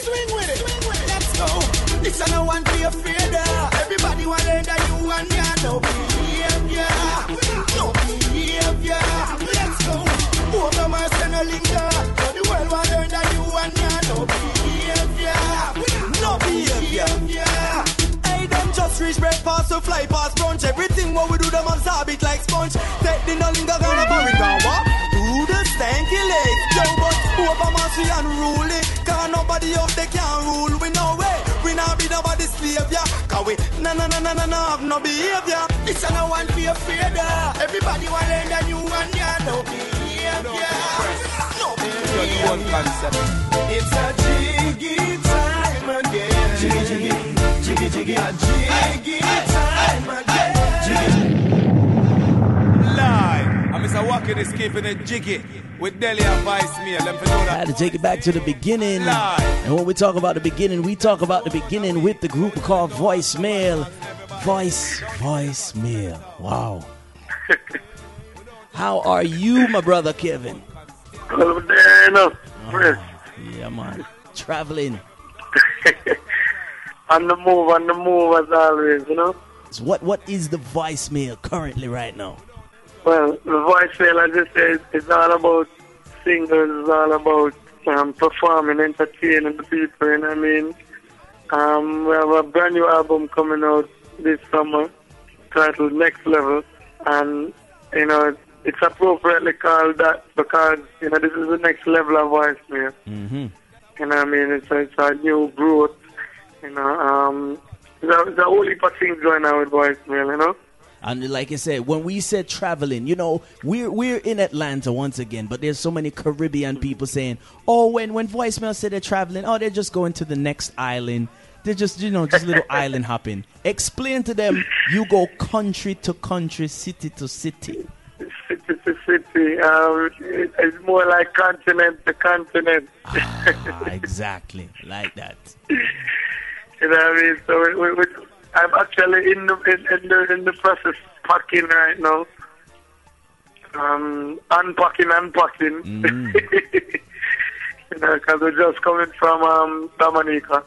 Swing with it. Swing with it. Let's go. This I no one to your fear. Everybody want to that you and me. No behavior. No behavior. Let's go. Over my son, no linger. The world want to that you and me. No behavior. No behavior. Just reach breakfast to fly past brunch. Everything what we do, them absorb it like sponge. Take the nothing that's gonna bury down, what? Do the stanky legs. Yo, but whoever must be unruly. Cause nobody up they can rule. We no way, we not be nobody slave, yeah. Cause we, no, have no behavior. This a no one be afraid, everybody want to end a new one, yeah. No behavior, no behavior. It's a jiggy time again. Jiggy, jiggy. Jiggy, jiggy, jiggy, time again. Live, I'm Mr. Walker is keeping it jiggy with Delia Voicemail. Let me know that. I had to take it back to the beginning. Live. And when we talk about the beginning, we talk about the beginning with the group called Voicemail. Voicemail. Wow. How are you, my brother Kevin? Hello there, enough. Yeah, man. Traveling. On the move as always, you know. So what is the voicemail currently right now? Well, the voicemail, as I said, is all about singles, it's all about performing, entertaining the people, you know what I mean? We have a brand new album coming out this summer titled Next Level, and, you know, it's appropriately called that because, you know, this is the next level of voicemail. Mm-hmm. You know what I mean? It's a new growth. You know, there's a whole heap of things going on with voicemail, you know. And like I said, when we said traveling, you know, we're in Atlanta once again, but there's so many Caribbean people saying, oh, when voicemail said they're traveling, oh, they're just going to the next island. They're just, you know, just little island hopping. Explain to them, you go country to country, city to city. City to city. It's more like continent to continent. Ah, exactly, like that. You know what I mean? So I'm actually in the process packing right now. Unpacking. Mm. You know, because we're just coming from Dominica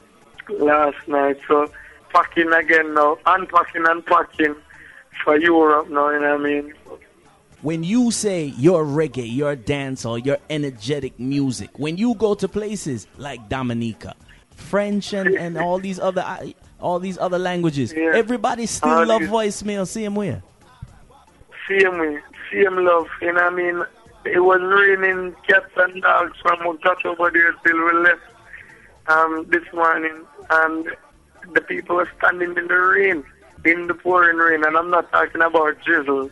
last night. So packing again now, unpacking for Europe now. You know what I mean? When you say your reggae, your dance, or your energetic music, when you go to places like Dominica, French and all these other languages. Yeah. Everybody still love voicemail. See him love. You know what I mean? It was raining cats and dogs from Mugato over there till we left this morning, and the people were standing in the rain, in the pouring rain. And I'm not talking about drizzle.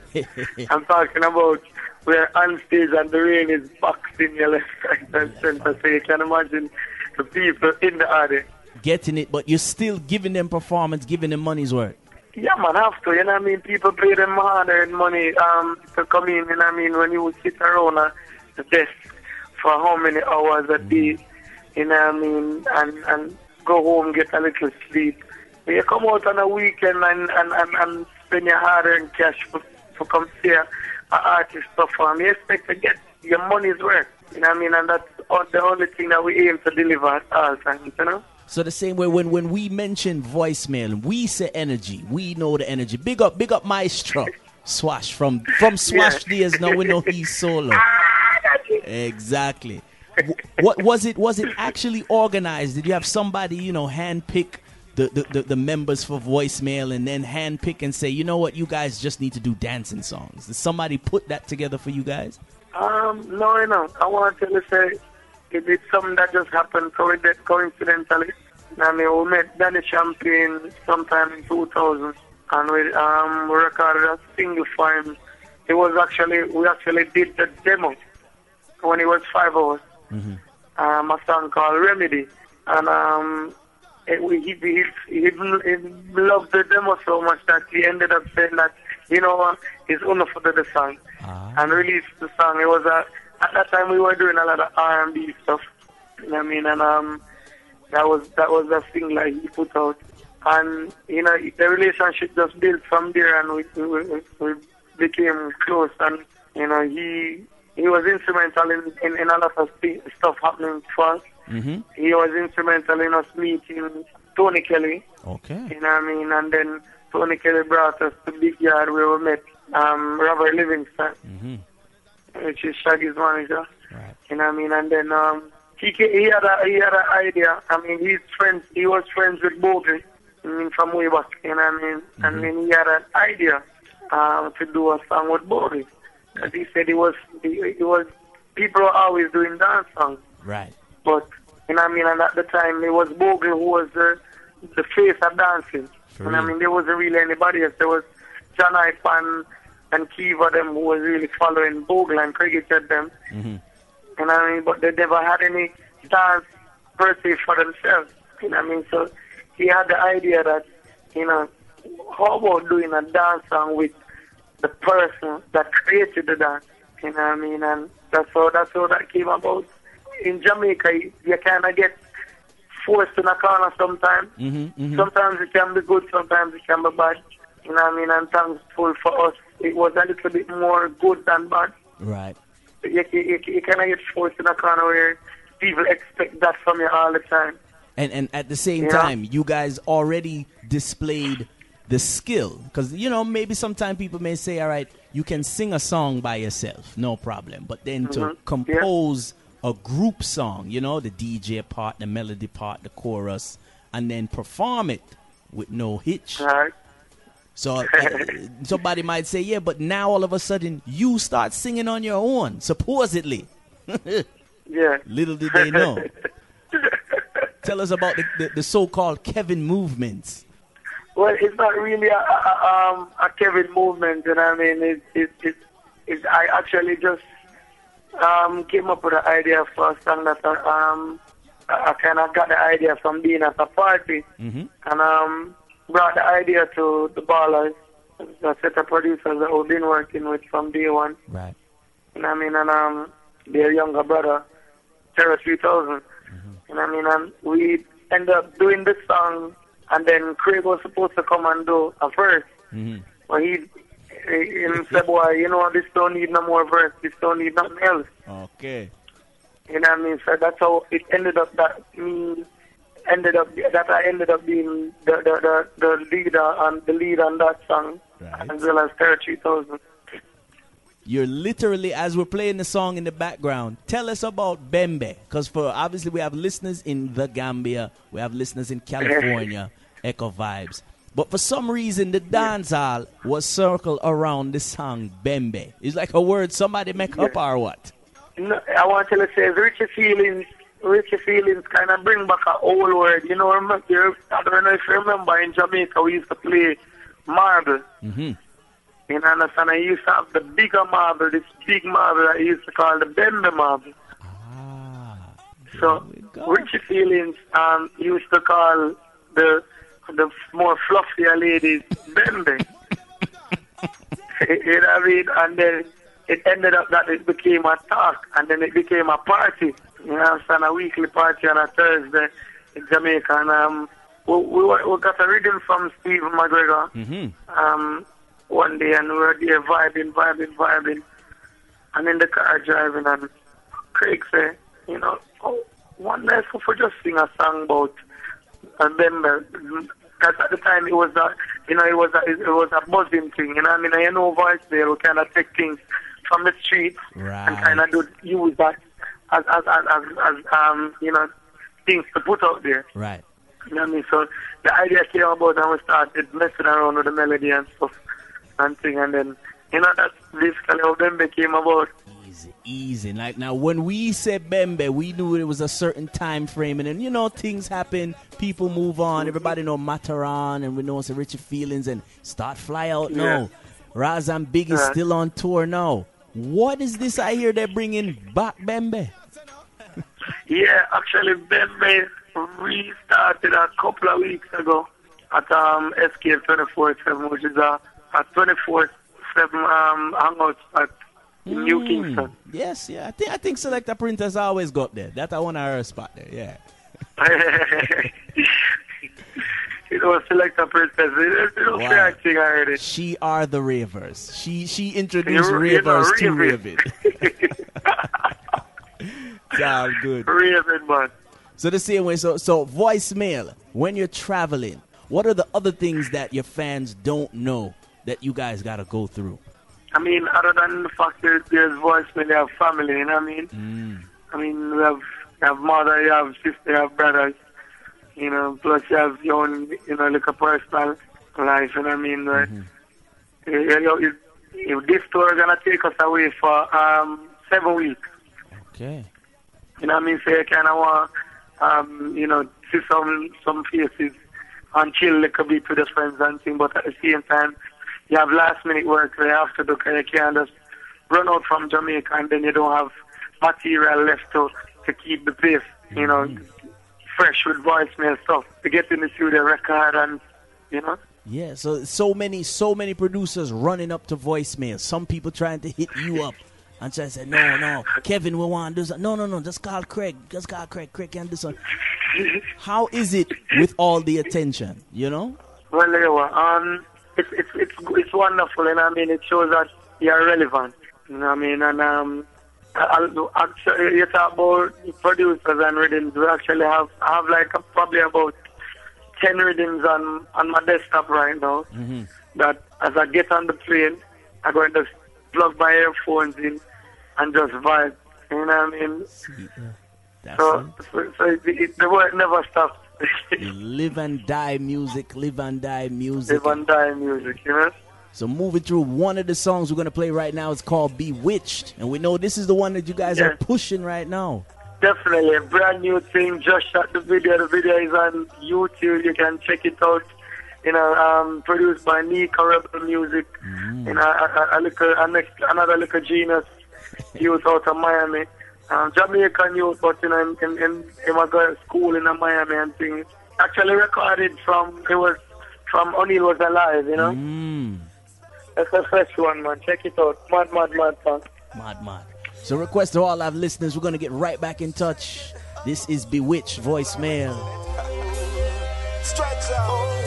I'm talking about we're on stage and the rain is boxing your left, right, and center. So you can imagine. The people in the audience getting it, but you're still giving them performance, giving them money's worth. Yeah, man, have to. You know what I mean? People pay them harder and money to come in. You know what I mean? When you sit around the desk for how many hours a day, you know what I mean, and go home, get a little sleep. When you come out on a weekend and spend your hard-earned cash for come see an artist perform, you expect to get your money's worth. You know what I mean? And that's the only thing that we aim to deliver at all times, you know? So the same way when we mention voicemail, we say energy. We know the energy. Big up Maestro Swash from Swash Days. Now we know he's solo. Exactly. What was it? Was it actually organized? Did you have somebody, you know, handpick the members for voicemail and then handpick and say, you know what, you guys just need to do dancing songs? Did somebody put that together for you guys? No. I want to say it's something that just happened coincidentally. I mean, we met Danny Champagne sometime in 2000, and we recorded a single for him. It was we actually did the demo when he was 5 hours. Mm-hmm. A song called Remedy, and he loved the demo so much that he ended up saying that, you know what, he's owner for the song. Uh-huh. And released the song. It was at that time we were doing a lot of R&B stuff. You know what I mean? And that was the thing like he put out. And you know, the relationship just built from there, and we became close. And you know, he was instrumental in a lot of stuff happening for us. Mm-hmm. He was instrumental in us meeting Tony Kelly. Okay. You know what I mean? And then Tony Kelly brought us to Big Yard where we met Robert Livingston, mm-hmm. which is Shaggy's manager. Right. You know what I mean? And then he had an idea. I mean, he was friends with Bogle, I mean, from way back. You know what I mean? Mm-hmm. And then he had an idea to do a song with Bogle. Because he said it was people were always doing dance songs. Right. But, you know what I mean, and at the time, it was Bogle who was the face of dancing. Sure. You know what I mean, there wasn't really anybody else. There was John Ipan and Kiva, them who was really following Bogle and Craig them. Mm-hmm. You know what I mean, but they never had any dance per se for themselves. You know what I mean, so he had the idea that, you know, how about doing a dance song with the person that created the dance? You know what I mean, and that's how that came about. In Jamaica, you kind of get forced in a corner sometimes. Mm-hmm, mm-hmm. Sometimes it can be good, sometimes it can be bad. You know what I mean? And thankful for us, it was a little bit more good than bad. Right. You kind of get forced in a corner where people expect that from you all the time. And at the same time, you guys already displayed the skill. Because, you know, maybe sometimes people may say, all right, you can sing a song by yourself, no problem. But then to compose... Yeah. A group song, you know, the DJ part, the melody part, the chorus, and then perform it with no hitch. Right. So somebody might say, yeah, but now all of a sudden you start singing on your own, supposedly. Yeah. Little did they know. Tell us about the so-called Kevin movements. Well, it's not really a Kevin movement, you know what I mean? I actually just came up with the idea for a song that I kind of got the idea from being at a party, mm-hmm. and brought the idea to the ballers, the set of producers that we've been working with from day one. Right. You know what I mean? And their younger brother, Terra 3000. Mm-hmm. You know what I mean? And we ended up doing this song, and then Craig was supposed to come and do a verse, mm-hmm. but he said, boy, you know, this don't need no more verse. This don't need nothing else. Okay. You know what I mean? So that's how it ended up that I ended up being the lead on that song, right. As well as 30,000. You're literally, as we're playing the song in the background, tell us about Bembe. Because obviously we have listeners in the Gambia. We have listeners in California, Echo Vibes. But for some reason, the dancehall was circled around the song Bembe. It's like a word somebody make up or what? No, I want to say Richie Feelings kind of bring back an old word. You know, I don't know if you remember, in Jamaica, we used to play marble. Mm-hmm. You understand? I used to have the bigger marble, this big marble I used to call the Bembe marble. Ah. So Richie Feelings used to call the more fluffier ladies, Bembe. You know what I mean? And then it ended up that it became a talk, and then it became a party. You know, and a weekly party on a Thursday in Jamaica. And we got a rhythm from Steve McGregor, mm-hmm. One day, and we were there vibing. And in the car driving, and Craig said, you know, one night if we just sing a song about Bembe. Because at the time it was a buzzing thing, you know. I mean, I know Voicemail will kind of take things from the streets, right. and kind of use that as you know, things to put out there. Right. You know what I mean? So the idea came about, and we started messing around with the melody and stuff and thing, and then you know that's basically how Bembe came about. Easy. Like now, when we said Bembe, we knew it was a certain time frame, and then you know things happen, people move on. Everybody know Mataran, and we know some Richie Feelings and Start Fly Out now. Raz and Big is still on tour now. What is this I hear they're bringing back Bembe? Yeah, actually Bembe restarted a couple of weeks ago at SK 24/7, which is a 24/7 hangout at New Kingston. Yes, yeah. I think Selector Princess always got there. That I want her spot there, yeah. It was Selector Princess. It was acting already. She are the ravers. She introduced ravers to raving. Sound good. Raving, man. So the same way, so voicemail, when you're traveling, what are the other things that your fans don't know that you guys got to go through? I mean, other than the fact that there's voicemail, you have family, you know what I mean? Mm. I mean, you have mother, you have sister, you have brothers, you know, plus you have your own, you know, like a personal life, you know what I mean? Mm-hmm. If this tour is going to take us away for 7 weeks. Okay. You know what I mean? So you kind of want, you know, see some faces and chill like a bit with the friends and things, but at the same time, you have last-minute work that you have to do because you can't just run out from Jamaica and then you don't have material left to keep the place, you know, fresh with voicemail stuff to get in the studio record and, you know. Yeah, so many producers running up to voicemail. Some people trying to hit you up and trying to say, no, Kevin, we want to do something. No, just call Craig. Craig can do something. How is it with all the attention, you know? Well, It's wonderful, and I mean, it shows that you're relevant, you know what I mean? And actually, you talk about producers and rhythms. We actually have like probably about 10 rhythms on my desktop right now. Mm-hmm. That as I get on the plane, I go and just plug my earphones in and just vibe, you know what I mean? Yeah. So the work never stops. Live and die music, you know? So moving through, one of the songs we're going to play right now is called Bewitched. And we know this is the one that you guys are pushing right now. Definitely. A brand new thing. Just shot the video. The video is on YouTube. You can check it out. You know, produced by Nico Rubin Music. Mm. You know, another little genius youth out of Miami. Jamaican youth, but you know, in my school in Miami and things. Actually recorded from O'Neal was alive, you know. Mm. That's a fresh one, man. Check it out. Mad song. Mad. So request to all our listeners, we're gonna get right back in touch. This is Bewitched Voicemail. Stretch out.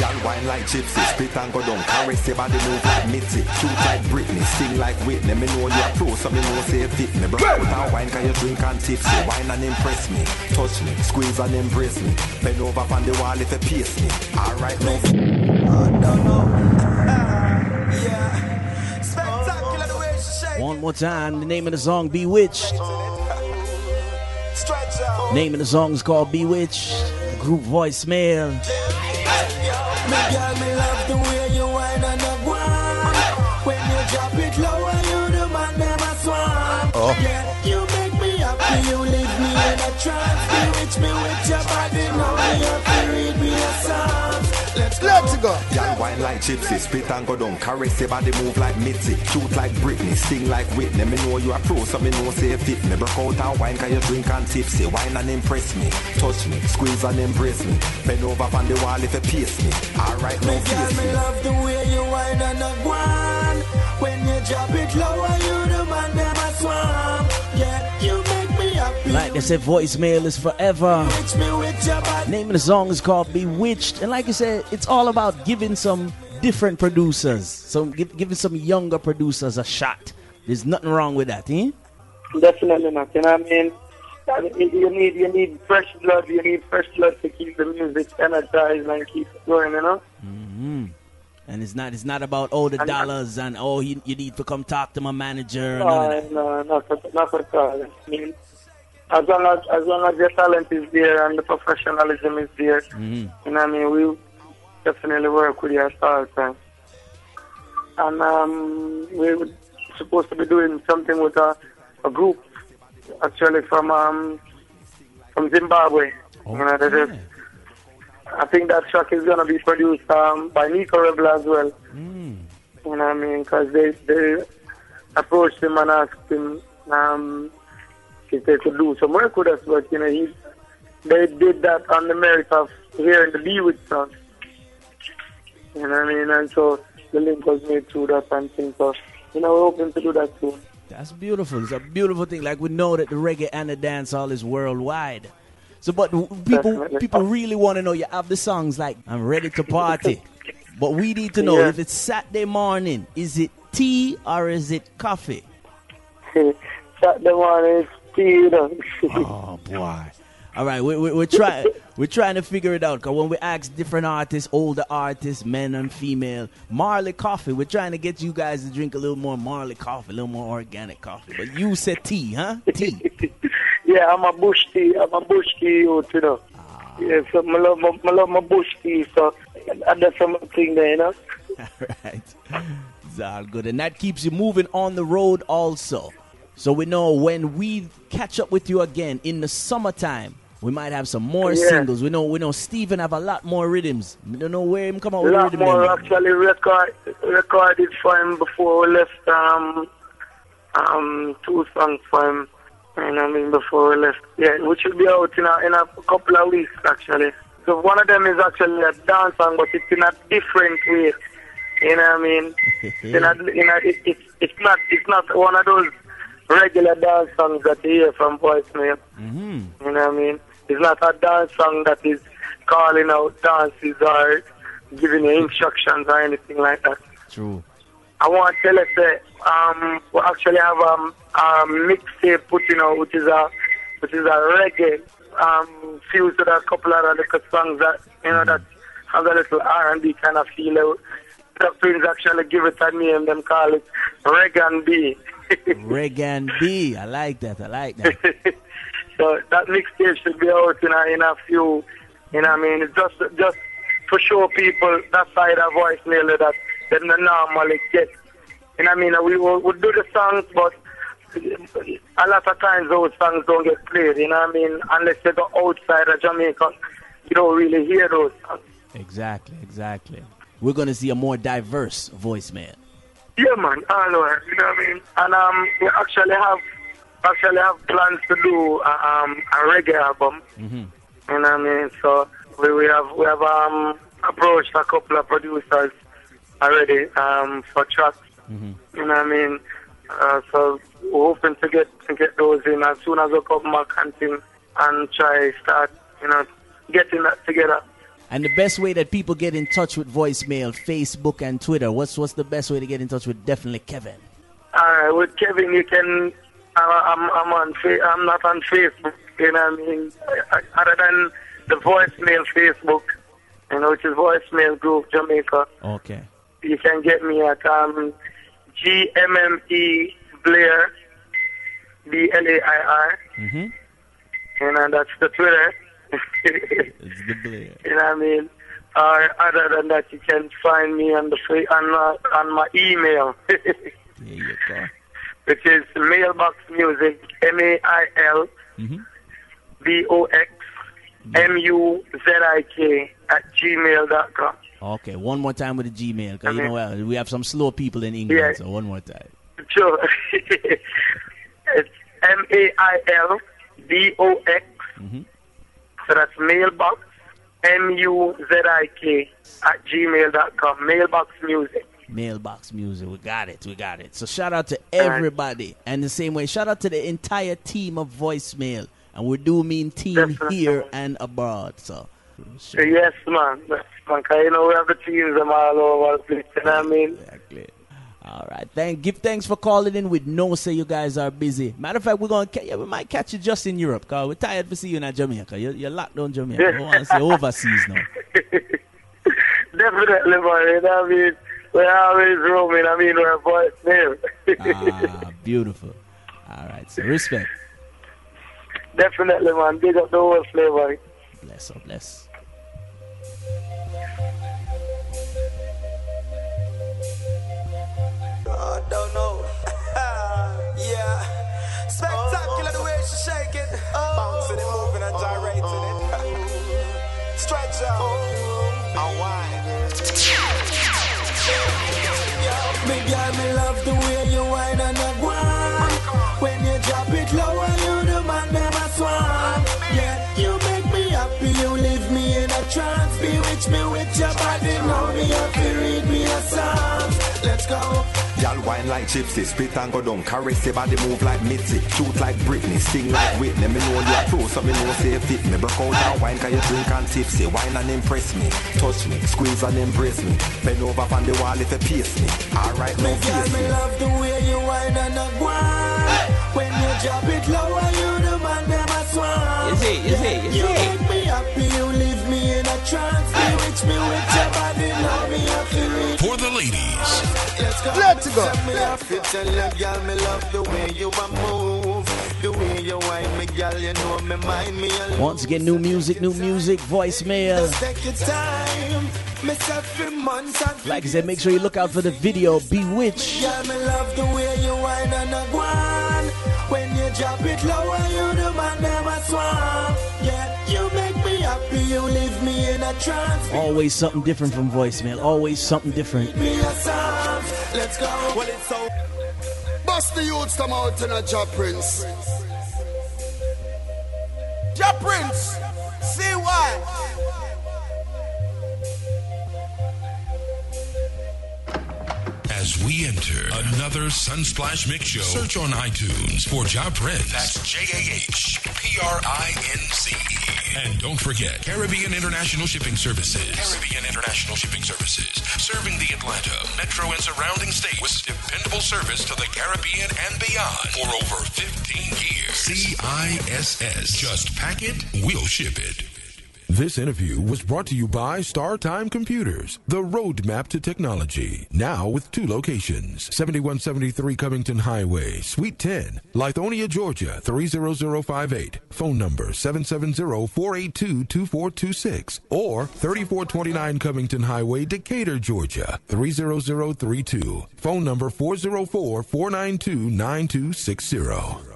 Y'all wine like gypsy, spit and go down. Caress your body, move like Mitzi. Shoot like Britney, sing like Whitney. Me know you're pro, so me know say fit me. Bro, without wine, can you drink and tipsy? Wine and impress me, touch me, squeeze and embrace me. Bend over on the wall if you pierce me. Alright, no. I don't know. Yeah. Spectacular the way she shake. One more time, the name of the song, Bewitched. Name of the song is called Bewitched. Group Voicemail. Me girl, me love the way you whine and a whine. When you drop it lower, you the man never swam. Yeah, you make me happy, you leave me in a trance. Bewitch me with your body, now me happy, read me a song. Let's go. Y'all wine like gypsy, spit and go down. Caress your body, move like Mitzi. Shoot like Britney, sing like Whitney. Me know you are pro, so me know say fit me. Break out and wine, can you drink and tipsy? Wine and impress me, touch me, squeeze and embrace me. Bend over on the wall if you pierce me. Alright, no pierce me. Me love the way you wine and a guan. When you drop it lower, you the man never swam. Yeah, you make me happy. Like they said, voicemail is forever. Name of the song is called Bewitched, and like I said, it's all about giving some different producers, giving some younger producers a shot. There's nothing wrong with that, eh? Definitely not. You know what I mean? You need fresh blood. You need fresh blood to keep the music energized and keep it going. You know. Mm-hmm. And it's not about the dollars and you need to come talk to my manager. No, not at all. I mean, as long as your talent is there and the professionalism is there, mm-hmm. You know what I mean? We definitely work with your Star Time. And we were supposed to be doing something with a group, actually from Zimbabwe. Okay. You know, I think that track is going to be produced by Nico Rebel as well. Mm. You know what I mean? Because they approached him and asked him if they could do some work with us, but you know, they did that on the merit of hearing the B-Wit song. You know what I mean? And so the link was made through that and things. So, you know, we're hoping to do that soon. That's beautiful. It's a beautiful thing. Like, we know that the reggae and the dancehall is worldwide. So, but people really want to know, you have the songs like I'm Ready to Party. But we need to know, if it's Saturday morning, is it tea or is it coffee? Saturday morning, it's tea, you know. Oh, boy. All right, we're trying to figure it out, because when we ask different artists, older artists, men and female, Marley Coffee, we're trying to get you guys to drink a little more Marley Coffee, a little more organic coffee. But you said tea, huh? Tea. Yeah, I'm a bush tea, you know. Ah. Yeah, so I love my bush tea, so that's something there, you know. All right. It's all good. And that keeps you moving on the road also. So we know when we catch up with you again in the summertime, we might have some more singles. We know Stephen have a lot more rhythms. We don't know where him come out with a lot rhythm. More actually recorded for him before we left. Two songs for him, and I mean before we left. Yeah, which will be out in a couple of weeks actually. So one of them is actually a dance song, but it's in a different way. You know what I mean? It's not one of those regular dance songs that you hear from Voicemail. Mm-hmm. You know what I mean? It's not a dance song that is calling out dances or giving you instructions or anything like that. True. I want to tell you that we actually have a mixtape putting out, which is a reggae fused with a couple of little songs that that have a little R&B kind of feel. The Prince actually give it a name. Them call it Reggae B. Regan B. I like that. So that mixtape should be out in a few, you know what I mean? It's just to show people that side of Voicemail that they don't normally get. You know what I mean? We do the songs, but a lot of times those songs don't get played, you know what I mean? Unless they go outside of Jamaica, you don't really hear those songs. Exactly. We're going to see a more diverse Voicemail. Yeah, man, all over, you know what I mean? And we actually have plans to do a reggae album. Mm-hmm. You know what I mean? So we have approached a couple of producers already for tracks. Mm-hmm. You know what I mean? So we're hoping to get those in as soon as we come back and try start, getting that together. And the best way that people get in touch with Voicemail, Facebook and Twitter, what's the best way to get in touch with definitely Kevin? With Kevin, you can, I'm not on Facebook, you know what I mean? Other than the Voicemail Facebook, which is Voicemail Group Jamaica. Okay. You can get me at GMME Blair, BLAIR, that's the Twitter. It's the Blair. You know what I mean? Other than that, you can find me on the on my email. There you go. Which is Mailbox Music, MAILBOXMUZIK @gmail.com. Okay, one more time with the Gmail, because we have some slow people in England, so one more time. Sure. It's MAILBOX. Mm-hmm. So that's Mailbox, MUZIK @gmail.com. Mailbox Music. Mailbox Music. We got it. So shout out to everybody. Right. And the same way, shout out to the entire team of Voicemail. And we do mean team here and abroad. So. Yes, man. Because we have the teams all over the place. You know what I mean? Exactly. All right. Thanks for calling in. We know say you guys are busy. Matter of fact, we might catch you just in Europe, because we're tired of seeing you in Jamaica. You're locked on Jamaica. We want to say overseas now. Definitely, boy. I mean, we're always roaming. I mean, we're a Voicemail. Beautiful. All right. So respect. Definitely, man. Big up the whole flavor. Bless. I don't know. Yeah. Spectacular the way she's shaking. Bouncing and moving and gyrating it. Stretch out. Unwind. Big girl, me love the way you whine and you grind. When you drop it low and you the man never swam. Yeah, you make me happy. You leave me in a trance. Bewitch me with your body. Now me up to read me a song. Let's go. Y'all wine like gypsy, spit and go down. Caress your body, move like Mitzi. Shoot like Britney, sing like Whitney. Me know you're pro, so me know say fit me. Break out that wine, cause you drink and tipsy. Wine and impress me, touch me, squeeze and embrace me. Bend over on the wall if you pierce me. Alright, no pierce me. Me love the way you wine and a wine. When you drop it low, you the man them a swan. You see, you see, you see. You make me happy, you leave me in a trance. Bewitch me with your body, now me a feeling. For the ladies. Let's go. Let's go. Girl, me love the way you move. The way you wine, me girl, you know me mind me. Once again, new music, voicemail. Like I said, make sure you look out for the video, Bewitch. Girl, me love the way you wine and a guan. When you drop it lower, you the man never swam. Yeah, you make me happy, you leave me in a trance. Always something different from voicemail, always something different. Let's go. Well, it's so. Bust the youths come out in a Jah Prince. Jah Prince, see why. As we enter another Sunsplash Mix Show, search on iTunes for Jah Prince. That's JAH PRINCE. And don't forget, Caribbean International Shipping Services. Caribbean International Shipping Services, serving the Atlanta, metro, and surrounding states with dependable service to the Caribbean and beyond for over 15 years. CISS. Just pack it, we'll ship it. This interview was brought to you by Star Time Computers, the roadmap to technology. Now with 2 locations, 7173 Covington Highway, Suite 10, Lithonia, Georgia, 30058. Phone number 770-482-2426 or 3429 Covington Highway, Decatur, Georgia, 30032. Phone number 404-492-9260.